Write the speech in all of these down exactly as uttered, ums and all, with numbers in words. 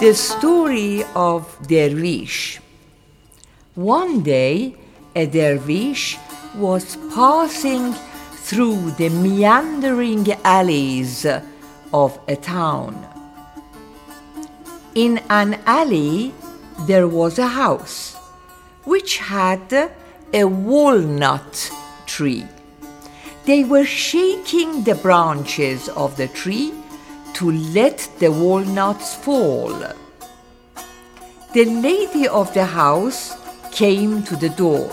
the story of Darwish. One day, a dervish was passing through the meandering alleys of a town. In an alley, there was a house which had a walnut tree. They were shaking the branches of the tree to let the walnuts fall. The lady of the house came to the door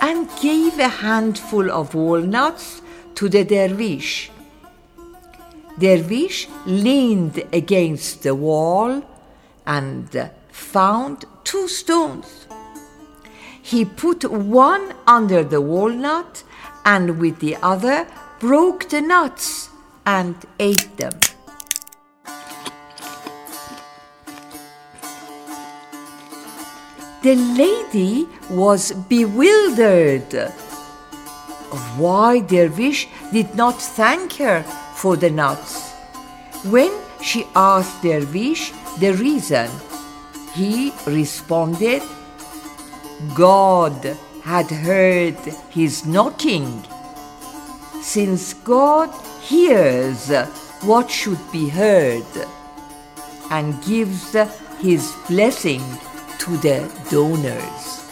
and gave a handful of walnuts to the dervish. Dervish leaned against the wall and found two stones. He put one under the walnut and with the other broke the nuts and ate them. The lady was bewildered. Why Dervish did not thank her for the nuts? When she asked Dervish the reason, he responded, God had heard his knocking. Since God hears what should be heard and gives his blessing to the donors.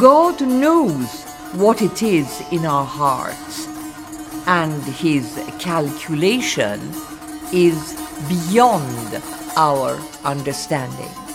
God knows what it is in our hearts, and his calculation is beyond our understanding.